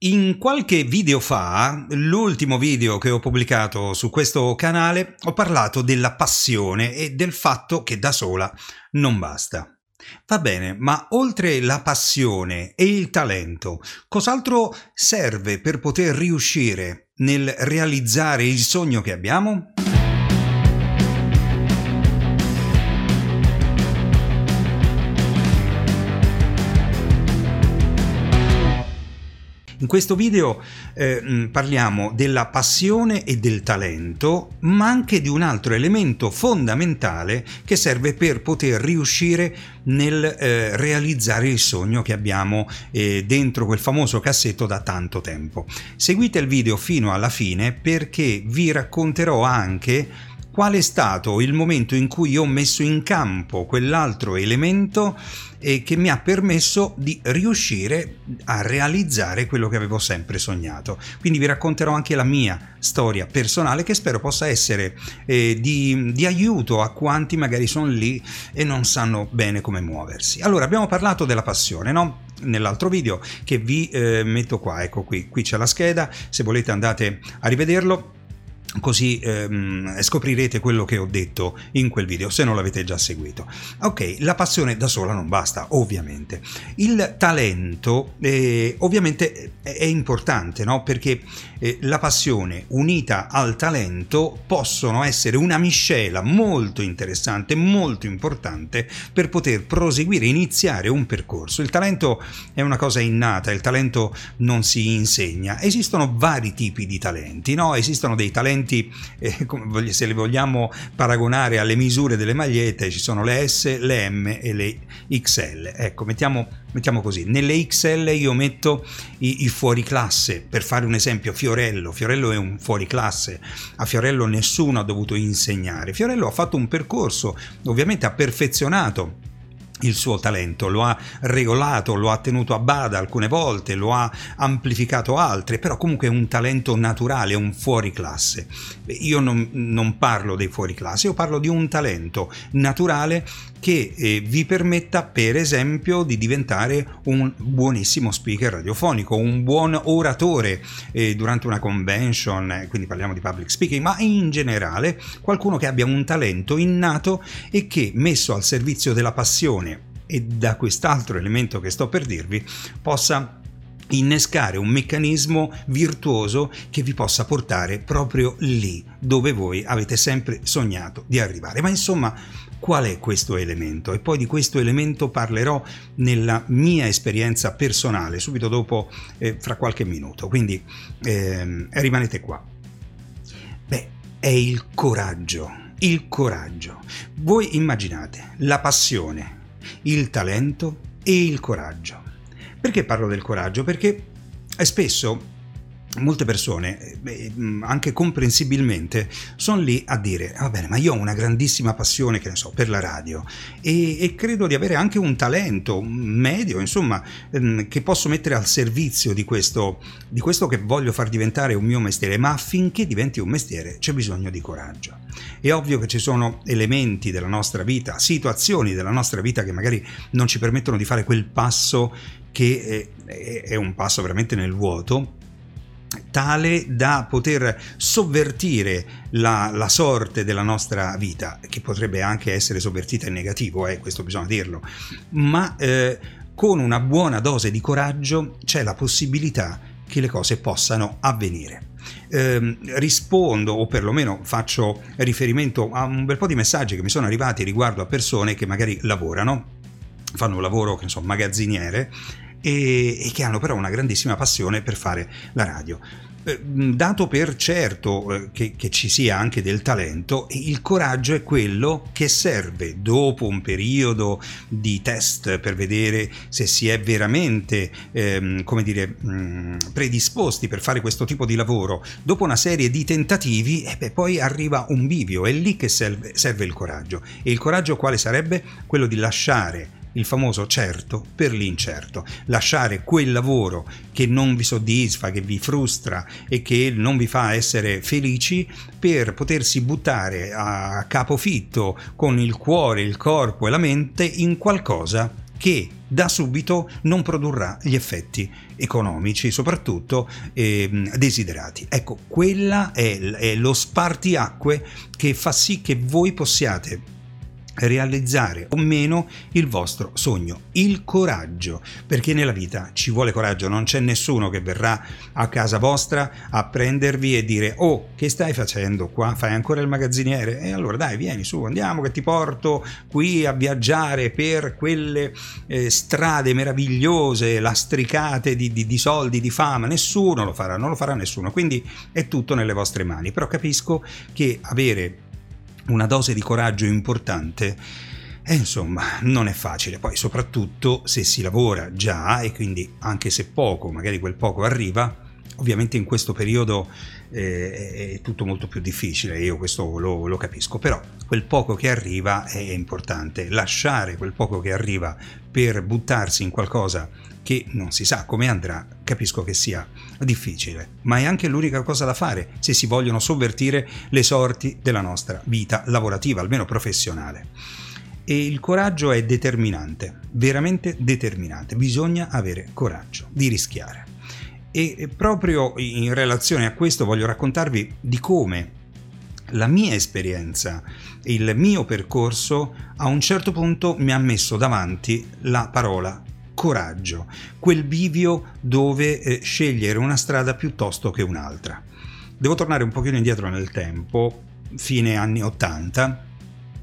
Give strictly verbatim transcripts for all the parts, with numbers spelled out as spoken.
In qualche video fa, l'ultimo video che ho pubblicato su questo canale, ho parlato della passione e del fatto che da sola non basta. Va bene, ma oltre la passione e il talento, cos'altro serve per poter riuscire nel realizzare il sogno che abbiamo? In questo video eh, parliamo della passione e del talento, ma anche di un altro elemento fondamentale che serve per poter riuscire nel eh, realizzare il sogno che abbiamo eh, dentro quel famoso cassetto da tanto tempo. Seguite il video fino alla fine perché vi racconterò anche qual è stato il momento in cui ho messo in campo quell'altro elemento e che mi ha permesso di riuscire a realizzare quello che avevo sempre sognato. Quindi vi racconterò anche la mia storia personale che spero possa essere eh, di, di aiuto a quanti magari sono lì e non sanno bene come muoversi. Allora, abbiamo parlato della passione, no? Nell'altro video che vi eh, metto qua, ecco qui, qui c'è la scheda, se volete andate a rivederlo. Così ehm, scoprirete quello che ho detto in quel video, se non l'avete già seguito. Ok, la passione da sola non basta, ovviamente. Il talento eh, ovviamente è importante, no? Perché eh, la passione unita al talento possono essere una miscela molto interessante, molto importante per poter proseguire, iniziare un percorso. Il talento è una cosa innata, il talento non si insegna. Esistono vari tipi di talenti, no? Esistono dei talenti Eh, se le vogliamo paragonare alle misure delle magliette, ci sono le S, le M e le X L. Ecco, mettiamo, mettiamo così. Nelle X L io metto i, i fuoriclasse, per fare un esempio. Fiorello, Fiorello è un fuoriclasse, a Fiorello nessuno ha dovuto insegnare. Fiorello ha fatto un percorso, ovviamente ha perfezionato il suo talento, lo ha regolato, lo ha tenuto a bada alcune volte, lo ha amplificato altre, però comunque è un talento naturale, è un fuoriclasse. Io non, non parlo dei fuoriclasse, io parlo di un talento naturale che eh, vi permetta, per esempio, di diventare un buonissimo speaker radiofonico, un buon oratore eh, durante una convention, eh, quindi parliamo di public speaking, ma in generale qualcuno che abbia un talento innato e che, messo al servizio della passione e da quest'altro elemento che sto per dirvi, possa innescare un meccanismo virtuoso che vi possa portare proprio lì dove voi avete sempre sognato di arrivare. Ma insomma, qual è questo elemento? E poi di questo elemento parlerò nella mia esperienza personale subito dopo, eh, fra qualche minuto, quindi eh, rimanete qua. Beh, è il coraggio. Il coraggio. Voi immaginate la passione, il talento e il coraggio. Perché parlo del coraggio? Perché spesso molte persone, anche comprensibilmente, sono lì a dire: va bene, ma io ho una grandissima passione, che ne so, per la radio e, e credo di avere anche un talento medio, insomma, che posso mettere al servizio di questo, di questo che voglio far diventare un mio mestiere. Ma affinché diventi un mestiere c'è bisogno di coraggio. È ovvio che ci sono elementi della nostra vita, situazioni della nostra vita che magari non ci permettono di fare quel passo che è, è un passo veramente nel vuoto, tale da poter sovvertire la, la sorte della nostra vita, che potrebbe anche essere sovvertita in negativo, eh, questo bisogna dirlo, ma eh, con una buona dose di coraggio c'è la possibilità che le cose possano avvenire. Eh, rispondo, o perlomeno faccio riferimento a un bel po' di messaggi che mi sono arrivati riguardo a persone che magari lavorano, fanno un lavoro, che ne so, magazziniere, e che hanno però una grandissima passione per fare la radio. Dato per certo che, che ci sia anche del talento, il coraggio è quello che serve, dopo un periodo di test per vedere se si è veramente ehm, come dire, mh, predisposti per fare questo tipo di lavoro, dopo una serie di tentativi, e beh, poi arriva un bivio, è lì che serve, serve il coraggio. E il coraggio quale sarebbe? Quello di lasciare il famoso certo per l'incerto, lasciare quel lavoro che non vi soddisfa, che vi frustra e che non vi fa essere felici, per potersi buttare a capofitto con il cuore, il corpo e la mente in qualcosa che da subito non produrrà gli effetti economici, soprattutto eh, desiderati. Ecco, quella è, è lo spartiacque che fa sì che voi possiate realizzare o meno il vostro sogno, il coraggio, perché nella vita ci vuole coraggio. Non c'è nessuno che verrà a casa vostra a prendervi e dire: oh, che stai facendo qua? Fai ancora il magazziniere? E allora dai, vieni su, andiamo che ti porto qui a viaggiare per quelle eh, strade meravigliose lastricate di, di, di soldi, di fama. Nessuno lo farà, non lo farà nessuno, quindi è tutto nelle vostre mani. Però capisco che avere una dose di coraggio importante, e insomma, non è facile, poi soprattutto se si lavora già, e quindi anche se poco, magari quel poco arriva. Ovviamente in questo periodo eh, è tutto molto più difficile, io questo lo, lo capisco, però quel poco che arriva è importante. Lasciare quel poco che arriva per buttarsi in qualcosa che non si sa come andrà, capisco che sia difficile, ma è anche l'unica cosa da fare se si vogliono sovvertire le sorti della nostra vita lavorativa, almeno professionale. E il coraggio è determinante, veramente determinante. Bisogna avere coraggio di rischiare. E proprio in relazione a questo voglio raccontarvi di come la mia esperienza, il mio percorso a un certo punto mi ha messo davanti la parola coraggio, quel bivio dove eh, scegliere una strada piuttosto che un'altra. Devo tornare un pochino indietro nel tempo, fine anni ottanta.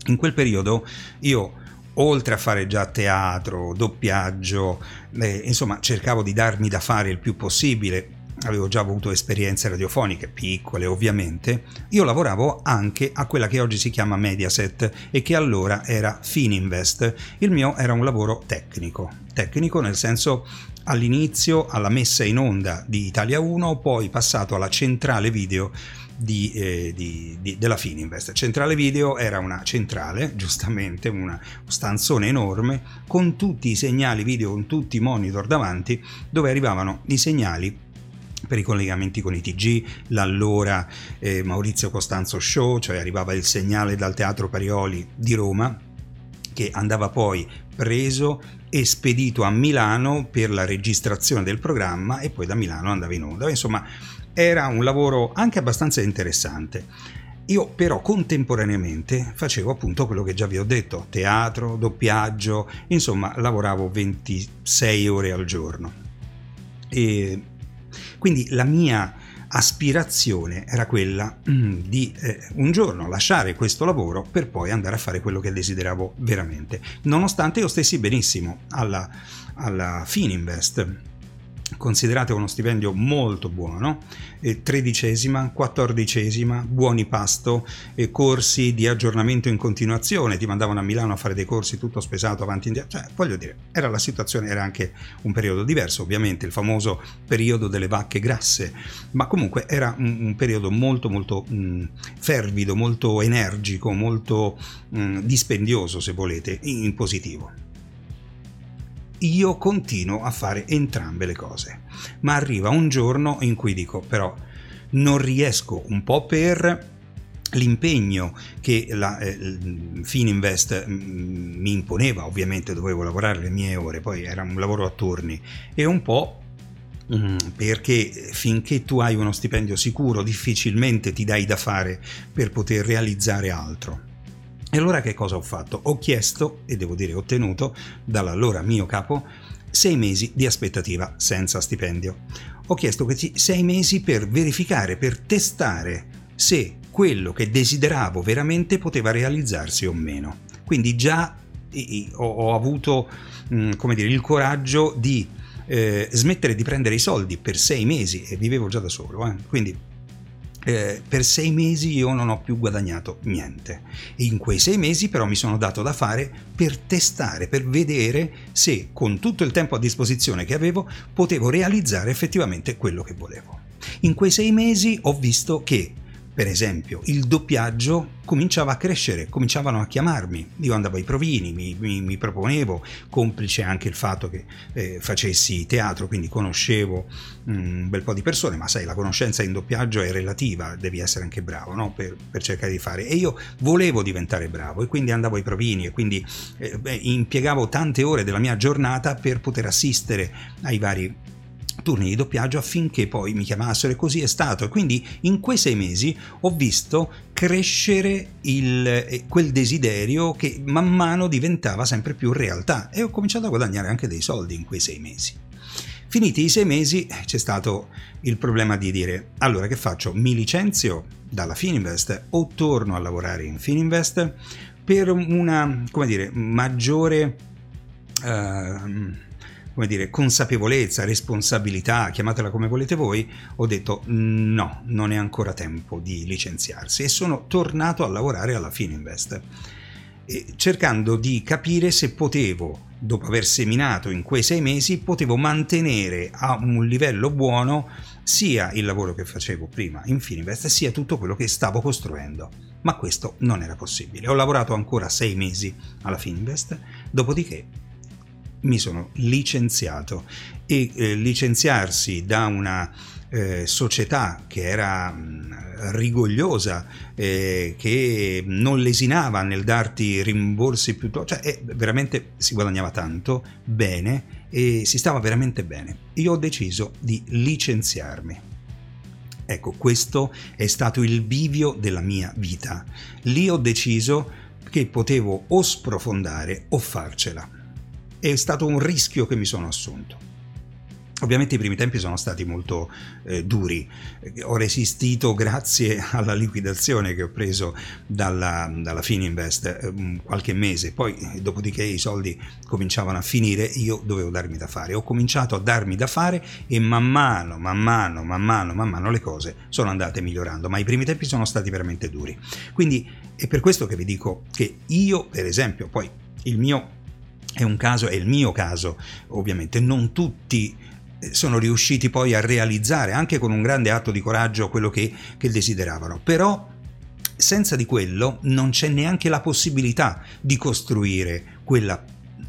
In quel periodo io, oltre a fare già teatro, doppiaggio, eh, insomma cercavo di darmi da fare il più possibile, avevo già avuto esperienze radiofoniche, piccole ovviamente. Io lavoravo anche a quella che oggi si chiama Mediaset e che allora era Fininvest. Il mio era un lavoro tecnico, tecnico nel senso all'inizio alla messa in onda di Italia uno, poi passato alla centrale video Di, eh, di, di, della Fininvest. Centrale video era una centrale, giustamente, una stanzone enorme con tutti i segnali video, con tutti i monitor davanti, dove arrivavano i segnali per i collegamenti con i T G, l'allora eh, Maurizio Costanzo Show, cioè arrivava il segnale dal teatro Parioli di Roma, che andava poi preso e spedito a Milano per la registrazione del programma e poi da Milano andava in onda. Insomma, era un lavoro anche abbastanza interessante. Io però contemporaneamente facevo appunto quello che già vi ho detto, teatro, doppiaggio, insomma lavoravo ventisei ore al giorno. E quindi la mia aspirazione era quella di eh, un giorno lasciare questo lavoro per poi andare a fare quello che desideravo veramente, nonostante io stessi benissimo alla, alla Fininvest. Considerate uno stipendio molto buono, eh, tredicesima, quattordicesima, buoni pasto, eh, corsi di aggiornamento in continuazione, ti mandavano a Milano a fare dei corsi tutto spesato avanti e indietro, cioè voglio dire, era la situazione, era anche un periodo diverso ovviamente, il famoso periodo delle vacche grasse, ma comunque era un, un periodo molto molto mh, fervido, molto energico, molto mh, dispendioso se volete, in, in positivo. Io continuo a fare entrambe le cose, ma arriva un giorno in cui dico: però non riesco, un po' per l'impegno che la eh, Fininvest mi imponeva, ovviamente dovevo lavorare le mie ore, poi era un lavoro a turni, e un po' perché finché tu hai uno stipendio sicuro difficilmente ti dai da fare per poter realizzare altro. E allora che cosa ho fatto? Ho chiesto, e devo dire ottenuto, dall'allora mio capo, sei mesi di aspettativa senza stipendio. Ho chiesto questi sei mesi per verificare, per testare se quello che desideravo veramente poteva realizzarsi o meno. Quindi già ho avuto, come dire, il coraggio di eh, smettere di prendere i soldi per sei mesi, e vivevo già da solo, eh. Quindi Eh, per sei mesi io non ho più guadagnato niente. In quei sei mesi però mi sono dato da fare per testare, per vedere se con tutto il tempo a disposizione che avevo potevo realizzare effettivamente quello che volevo. In quei sei mesi ho visto che Per esempio, il doppiaggio cominciava a crescere, cominciavano a chiamarmi, io andavo ai provini, mi, mi, mi proponevo, complice anche il fatto che eh, facessi teatro, quindi conoscevo un bel po' di persone, ma sai, la conoscenza in doppiaggio è relativa, devi essere anche bravo, no? per, per cercare di fare, e io volevo diventare bravo e quindi andavo ai provini e quindi eh, beh, impiegavo tante ore della mia giornata per poter assistere ai vari turni di doppiaggio affinché poi mi chiamassero, e così è stato. E quindi in quei sei mesi ho visto crescere il, quel desiderio che man mano diventava sempre più realtà, e ho cominciato a guadagnare anche dei soldi in quei sei mesi. Finiti i sei mesi c'è stato il problema di dire: allora che faccio? Mi licenzio dalla Fininvest o torno a lavorare in Fininvest per una, come dire, maggiore uh, come dire, consapevolezza, responsabilità, chiamatela come volete voi. Ho detto no, non è ancora tempo di licenziarsi, e sono tornato a lavorare alla Fininvest, cercando di capire se potevo, dopo aver seminato in quei sei mesi, potevo mantenere a un livello buono sia il lavoro che facevo prima in Fininvest, sia tutto quello che stavo costruendo. Ma questo non era possibile. Ho lavorato ancora sei mesi alla Fininvest, dopodiché mi sono licenziato, e eh, licenziarsi da una eh, società che era mh, rigogliosa, eh, che non lesinava nel darti rimborsi, piuttosto, cioè eh, veramente si guadagnava tanto bene e si stava veramente bene. Io ho deciso di licenziarmi. Ecco, questo è stato il bivio della mia vita. Lì ho deciso che potevo o sprofondare o farcela. È stato un rischio che mi sono assunto. Ovviamente i primi tempi sono stati molto eh, duri, ho resistito grazie alla liquidazione che ho preso dalla, dalla Fininvest, eh, qualche mese, poi eh, dopodiché i soldi cominciavano a finire, io dovevo darmi da fare, ho cominciato a darmi da fare e man mano, man mano, man mano, man mano le cose sono andate migliorando, ma i primi tempi sono stati veramente duri. Quindi è per questo che vi dico che io, per esempio, poi il mio È un caso, è il mio caso, ovviamente non tutti sono riusciti poi a realizzare, anche con un grande atto di coraggio, quello che, che desideravano, però senza di quello non c'è neanche la possibilità di costruire quella,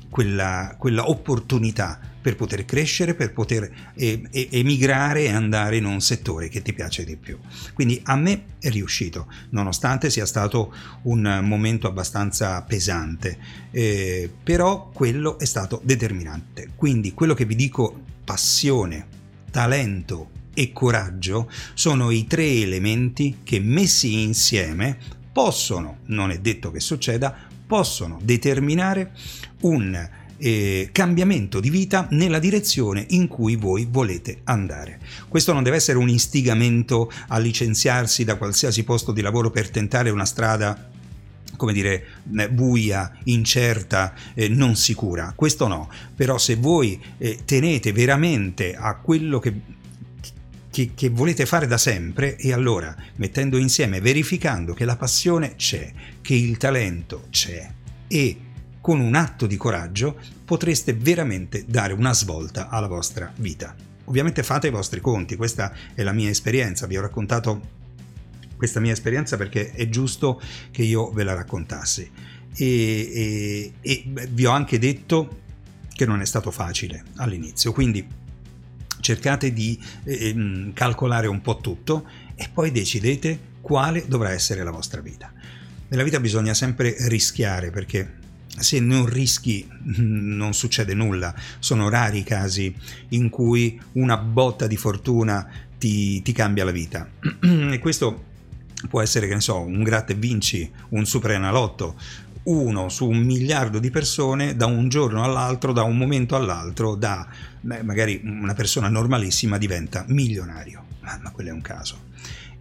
quella, quella opportunità per poter crescere, per poter eh, emigrare e andare in un settore che ti piace di più. Quindi a me è riuscito, nonostante sia stato un momento abbastanza pesante, eh, però quello è stato determinante. Quindi quello che vi dico, passione, talento e coraggio, sono i tre elementi che, messi insieme, possono, non è detto che succeda, possono determinare un E cambiamento di vita nella direzione in cui voi volete andare. Questo non deve essere un istigamento a licenziarsi da qualsiasi posto di lavoro per tentare una strada, come dire, buia, incerta, eh, non sicura. Questo no. Però se voi eh, tenete veramente a quello che, che, che volete fare da sempre, e allora mettendo insieme, verificando che la passione c'è, che il talento c'è, e con un atto di coraggio potreste veramente dare una svolta alla vostra vita. Ovviamente fate i vostri conti, questa è la mia esperienza, vi ho raccontato questa mia esperienza perché è giusto che io ve la raccontassi, e, e, e vi ho anche detto che non è stato facile all'inizio, quindi cercate di eh, calcolare un po' tutto e poi decidete quale dovrà essere la vostra vita. Nella vita bisogna sempre rischiare, perché se non rischi non succede nulla, sono rari i casi in cui una botta di fortuna ti, ti cambia la vita, e questo può essere, che ne so, un gratta e vinci, un superenalotto, uno su un miliardo di persone, da un giorno all'altro, da un momento all'altro, da beh, magari una persona normalissima diventa milionario, ma, ma quello è un caso.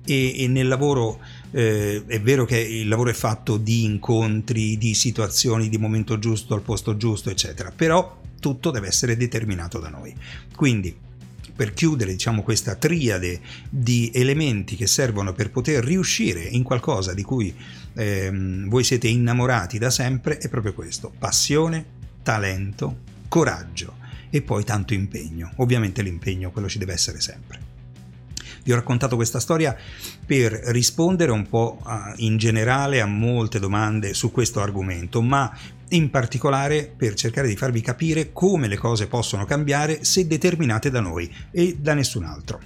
E, e nel lavoro eh, è vero che il lavoro è fatto di incontri, di situazioni, di momento giusto, al posto giusto, eccetera, però tutto deve essere determinato da noi. Quindi, per chiudere, diciamo, questa triade di elementi che servono per poter riuscire in qualcosa di cui ehm, voi siete innamorati da sempre, è proprio questo: passione, talento, coraggio e poi tanto impegno. Ovviamente l'impegno, quello ci deve essere sempre. Vi ho raccontato questa storia per rispondere un po' a, in generale a molte domande su questo argomento, ma in particolare per cercare di farvi capire come le cose possono cambiare se determinate da noi e da nessun altro.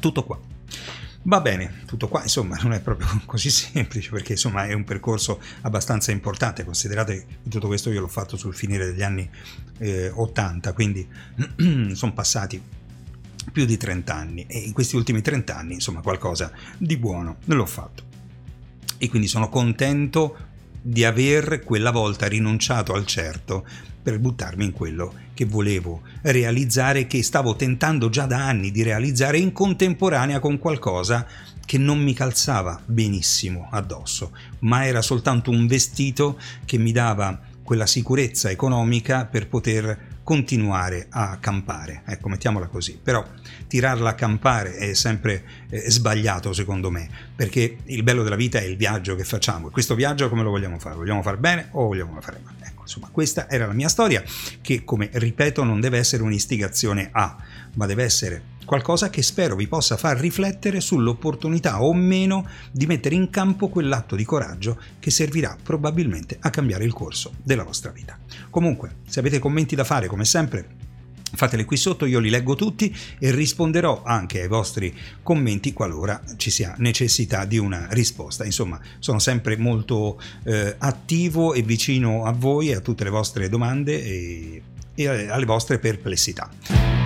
Tutto qua. Va bene, tutto qua, insomma, non è proprio così semplice, perché insomma è un percorso abbastanza importante. Considerate che tutto questo io l'ho fatto sul finire degli anni eh, ottanta, quindi sono passati più di trenta anni, e in questi ultimi trenta anni insomma qualcosa di buono l'ho fatto, e quindi sono contento di aver quella volta rinunciato al certo per buttarmi in quello che volevo realizzare, che stavo tentando già da anni di realizzare in contemporanea con qualcosa che non mi calzava benissimo addosso, ma era soltanto un vestito che mi dava quella sicurezza economica per poter continuare a campare, ecco, mettiamola così. Però tirarla a campare è sempre eh, sbagliato, secondo me, perché il bello della vita è il viaggio che facciamo, e questo viaggio come lo vogliamo fare? Vogliamo far bene o vogliamo fare male? Ecco, insomma, questa era la mia storia, che, come ripeto, non deve essere un'istigazione a, ma deve essere qualcosa che spero vi possa far riflettere sull'opportunità o meno di mettere in campo quell'atto di coraggio che servirà probabilmente a cambiare il corso della vostra vita. Comunque, se avete commenti da fare, come sempre, fateli qui sotto, io li leggo tutti e risponderò anche ai vostri commenti qualora ci sia necessità di una risposta. Insomma, sono sempre molto eh, attivo e vicino a voi e a tutte le vostre domande e, e alle vostre perplessità.